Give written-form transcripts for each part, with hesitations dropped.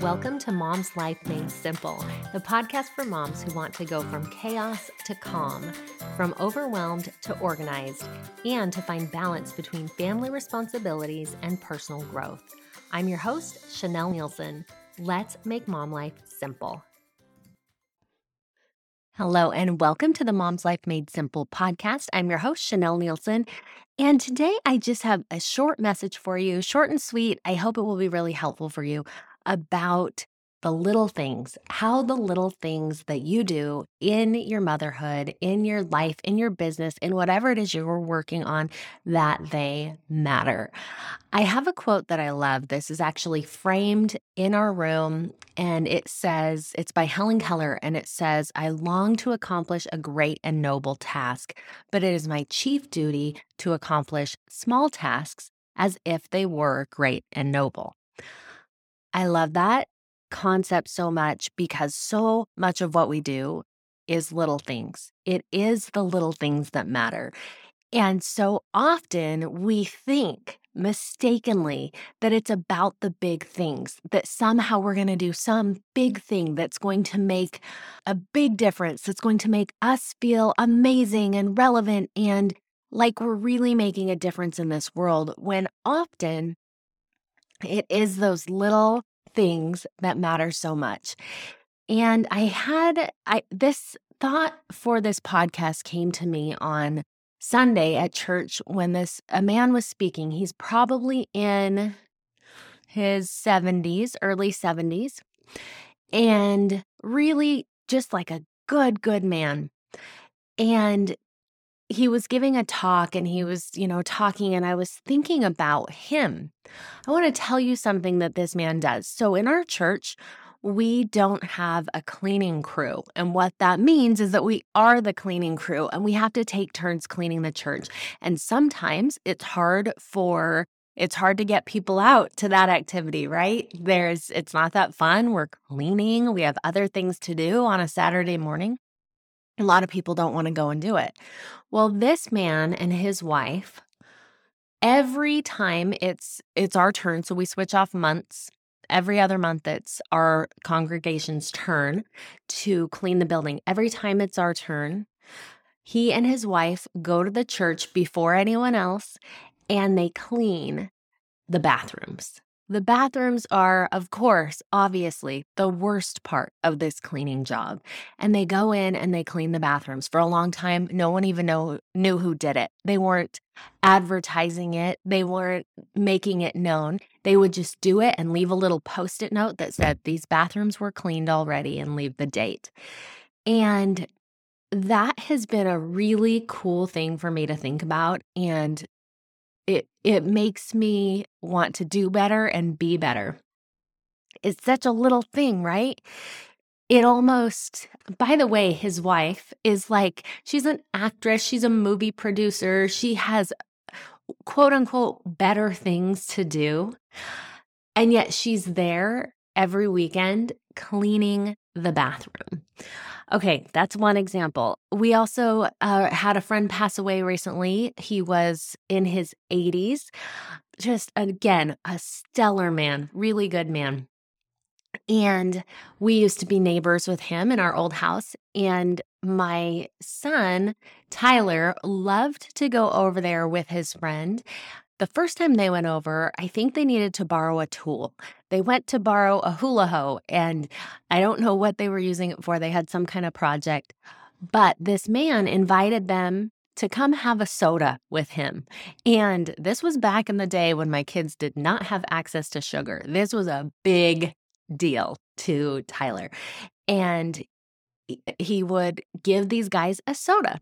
Welcome to Mom's Life Made Simple, the podcast for moms who want to go from chaos to calm, from overwhelmed to organized, and to find balance between family responsibilities and personal growth. I'm your host, Chanelle Neilson. Let's make mom life simple. Hello, and welcome to the Mom's Life Made Simple podcast. I'm your host, Chanelle Neilson, and today I just have a short message for you, short and sweet. I hope it will be really helpful for you about the little things, how the little things that you do in your motherhood, in your life, in your business, in whatever it is you're working on, that they matter. I have a quote that I love. This is actually framed in our room, and it says, it's by Helen Keller, and it says, "I long to accomplish a great and noble task, but it is my chief duty to accomplish small tasks as if they were great and noble." I love that concept so much because so much of what we do is little things. It is the little things that matter. And so often we think mistakenly that it's about the big things, that somehow we're going to do some big thing that's going to make a big difference, that's going to make us feel amazing and relevant and like we're really making a difference in this world, when often it is those little things that matter so much. And this thought for this podcast came to me on Sunday at church when a man was speaking. He's probably in his 70s, early 70s, and really just like a good man. And he was giving a talk and he was, talking, and I was thinking about him. I want to tell you something that this man does. So in our church, we don't have a cleaning crew. And what that means is that we are the cleaning crew and we have to take turns cleaning the church. And sometimes it's hard to get people out to that activity, right? It's not that fun. We're cleaning. We have other things to do on a Saturday morning. A lot of people don't want to go and do it. Well, this man and his wife, every time it's our turn, so we switch off months. Every other month, it's our congregation's turn to clean the building. Every time it's our turn, he and his wife go to the church before anyone else, and they clean the bathrooms. The bathrooms are, of course, obviously, the worst part of this cleaning job. And they go in and they clean the bathrooms. For a long time, no one even knew who did it. They weren't advertising it. They weren't making it known. They would just do it and leave a little Post-it note that said, "These bathrooms were cleaned already," and leave the date. And that has been a really cool thing for me to think about. And it makes me want to do better and be better. It's such a little thing, right? By the way, his wife is like, she's an actress, she's a movie producer, she has quote unquote better things to do. And yet she's there every weekend cleaning the bathroom. Okay, that's one example. We also had a friend pass away recently. He was in his 80s. Just, again, a stellar man, really good man. And we used to be neighbors with him in our old house. And my son, Tyler, loved to go over there with his friend. The first time they went over, I think they needed to borrow a tool. They went to borrow a hula hoe, and I don't know what they were using it for. They had some kind of project. But this man invited them to come have a soda with him. And this was back in the day when my kids did not have access to sugar. This was a big deal to Tyler. And he would give these guys a soda.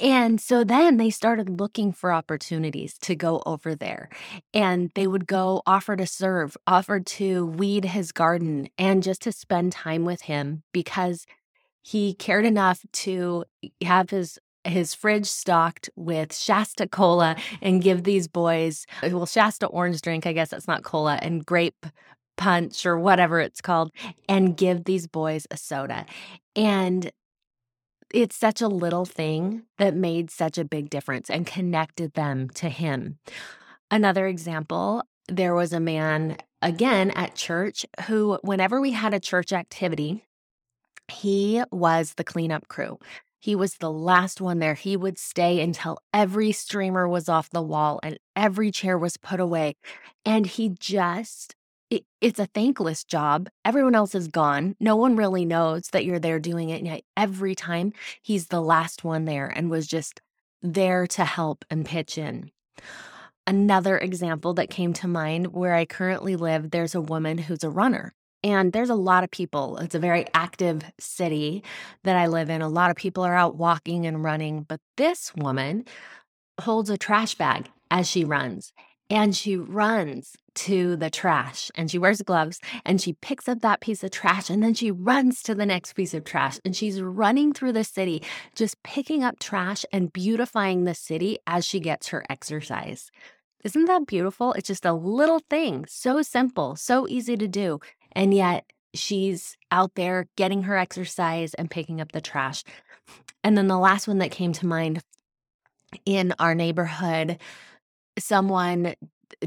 And so then they started looking for opportunities to go over there, and they would go offer to serve, offer to weed his garden, and just to spend time with him because he cared enough to have his fridge stocked with Shasta Cola and give these boys, well, Shasta orange drink, I guess that's not cola, and grape punch or whatever it's called, and give these boys a soda. And it's such a little thing that made such a big difference and connected them to him. Another example, there was a man again at church, who, whenever we had a church activity, he was the cleanup crew. He was the last one there. He would stay until every streamer was off the wall and every chair was put away. And he just, it's a thankless job. Everyone else is gone. No one really knows that you're there doing it. And yet every time he's the last one there and was just there to help and pitch in. Another example that came to mind, where I currently live, there's a woman who's a runner. And there's a lot of people. It's a very active city that I live in. A lot of people are out walking and running. But this woman holds a trash bag as she runs. And she runs to the trash. And she wears gloves. And she picks up that piece of trash. And then she runs to the next piece of trash. And she's running through the city, just picking up trash and beautifying the city as she gets her exercise. Isn't that beautiful? It's just a little thing. So simple. So easy to do. And yet she's out there getting her exercise and picking up the trash. And then the last one that came to mind, in our neighborhood, someone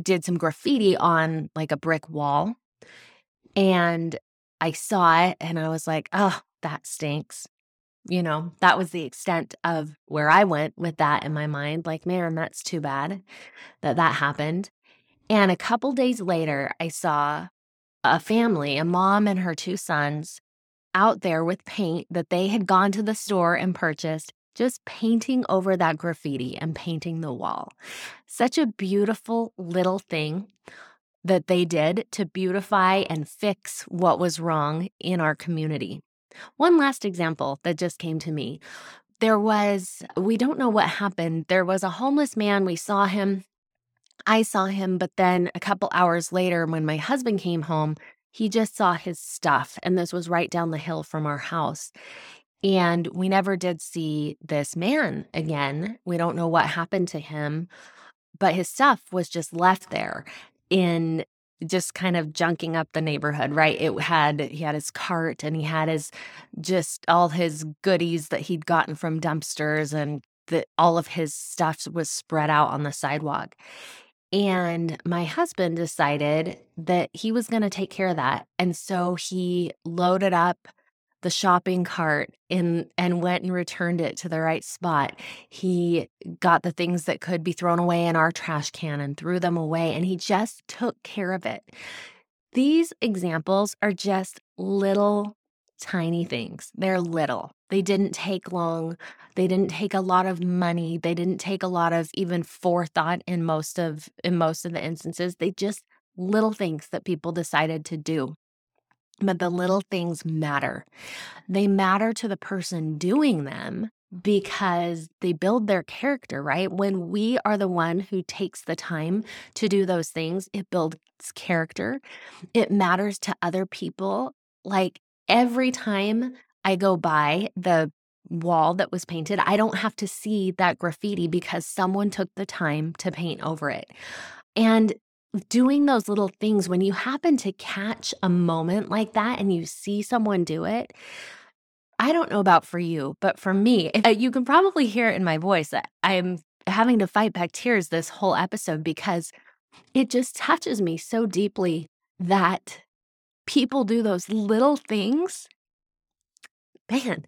did some graffiti on like a brick wall. And I saw it and I was like, oh, that stinks. You know, that was the extent of where I went with that in my mind. Like, man, that's too bad that that happened. And a couple days later, I saw a family, a mom and her two sons, out there with paint that they had gone to the store and purchased, just painting over that graffiti and painting the wall. Such a beautiful little thing that they did to beautify and fix what was wrong in our community. One last example that just came to me. We don't know what happened. There was a homeless man. I saw him, but then a couple hours later, when my husband came home, he just saw his stuff. And this was right down the hill from our house. And we never did see this man again. We don't know what happened to him, but his stuff was just left there in just kind of junking up the neighborhood, right? He had his cart and he had just all his goodies that he'd gotten from dumpsters, and all of his stuff was spread out on the sidewalk. And my husband decided that he was going to take care of that. And so he loaded up the shopping cart and went and returned it to the right spot. He got the things that could be thrown away in our trash can and threw them away. And he just took care of it. These examples are just little tiny things. They're little. They didn't take long. They didn't take a lot of money. They didn't take a lot of even forethought in most of the instances. They just little things that people decided to do. But the little things matter. They matter to the person doing them because they build their character, right? When we are the one who takes the time to do those things, it builds character. It matters to other people. Like, every time I go by the wall that was painted, I don't have to see that graffiti because someone took the time to paint over it. And doing those little things, when you happen to catch a moment like that and you see someone do it, I don't know about for you, but for me, you can probably hear it in my voice. I'm having to fight back tears this whole episode because it just touches me so deeply that people do those little things. Man,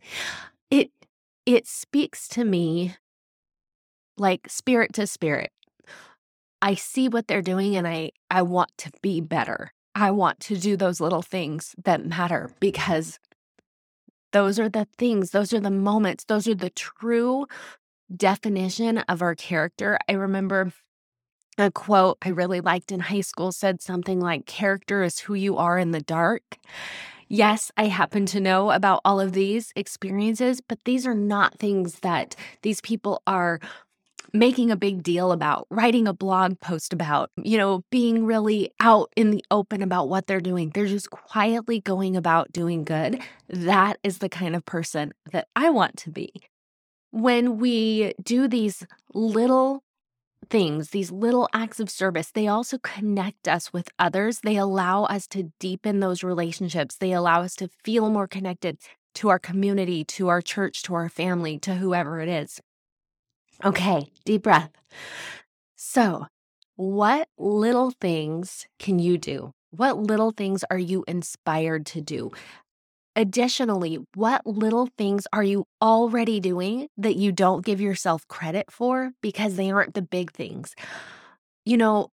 it speaks to me like spirit to spirit. I see what they're doing and I want to be better. I want to do those little things that matter because those are the things, those are the moments, those are the true definition of our character. I remember a quote I really liked in high school said something like, "Character is who you are in the dark." Yes, I happen to know about all of these experiences, but these are not things that these people are making a big deal about, writing a blog post about, being really out in the open about what they're doing. They're just quietly going about doing good. That is the kind of person that I want to be. When we do these little things, these little acts of service, they also connect us with others. They allow us to deepen those relationships. They allow us to feel more connected to our community, to our church, to our family, to whoever it is. Okay, deep breath. So, what little things can you do What little things are you inspired to do? Additionally, what little things are you already doing that you don't give yourself credit for because they aren't the big things? You know,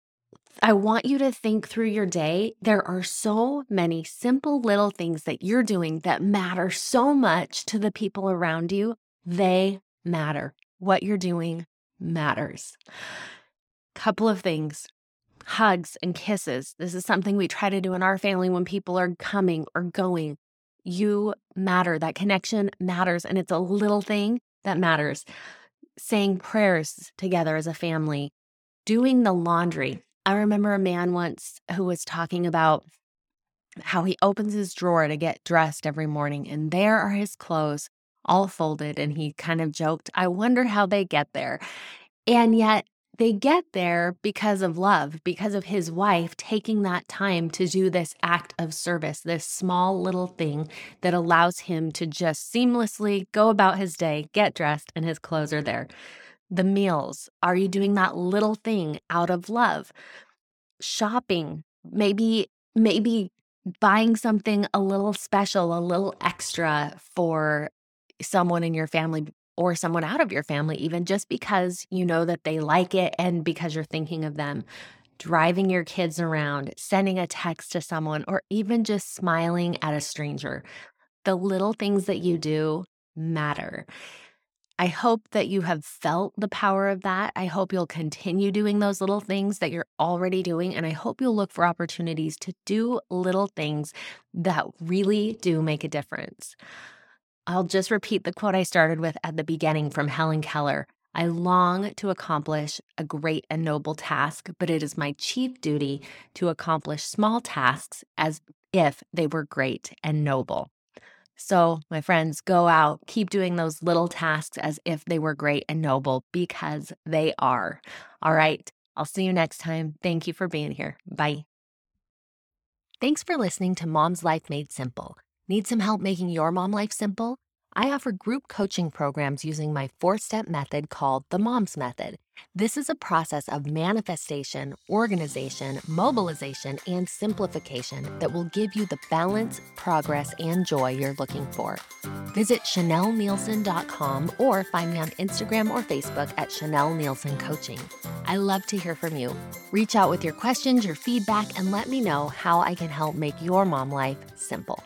I want you to think through your day. There are so many simple little things that you're doing that matter so much to the people around you. They matter. What you're doing matters. Couple of things. Hugs and kisses. This is something we try to do in our family when people are coming or going. You matter. That connection matters, and it's a little thing that matters. Saying prayers together as a family. Doing the laundry. I remember a man once who was talking about how he opens his drawer to get dressed every morning, and there are his clothes all folded, and he kind of joked, I wonder how they get there. And yet they get there because of love, because of his wife taking that time to do this act of service, this small little thing that allows him to just seamlessly go about his day, get dressed, and his clothes are there. The meals, are you doing that little thing out of love? Shopping, maybe buying something a little special, a little extra for someone in your family or someone out of your family, even just because you know that they like it and because you're thinking of them. Driving your kids around, sending a text to someone, or even just smiling at a stranger. The little things that you do matter. I hope that you have felt the power of that. I hope you'll continue doing those little things that you're already doing, and I hope you'll look for opportunities to do little things that really do make a difference. I'll just repeat the quote I started with at the beginning from Helen Keller. I long to accomplish a great and noble task, but it is my chief duty to accomplish small tasks as if they were great and noble. So, my friends, go out, keep doing those little tasks as if they were great and noble, because they are. All right, I'll see you next time. Thank you for being here. Bye. Thanks for listening to Mom's Life Made Simple. Need some help making your mom life simple? I offer group coaching programs using my 4-step method called the MOMS Method. This is a process of manifestation, organization, mobilization, and simplification that will give you the balance, progress, and joy you're looking for. Visit ChanelleNeilson.com or find me on Instagram or Facebook at ChanelleNeilsonCoaching. I love to hear from you. Reach out with your questions, your feedback, and let me know how I can help make your mom life simple.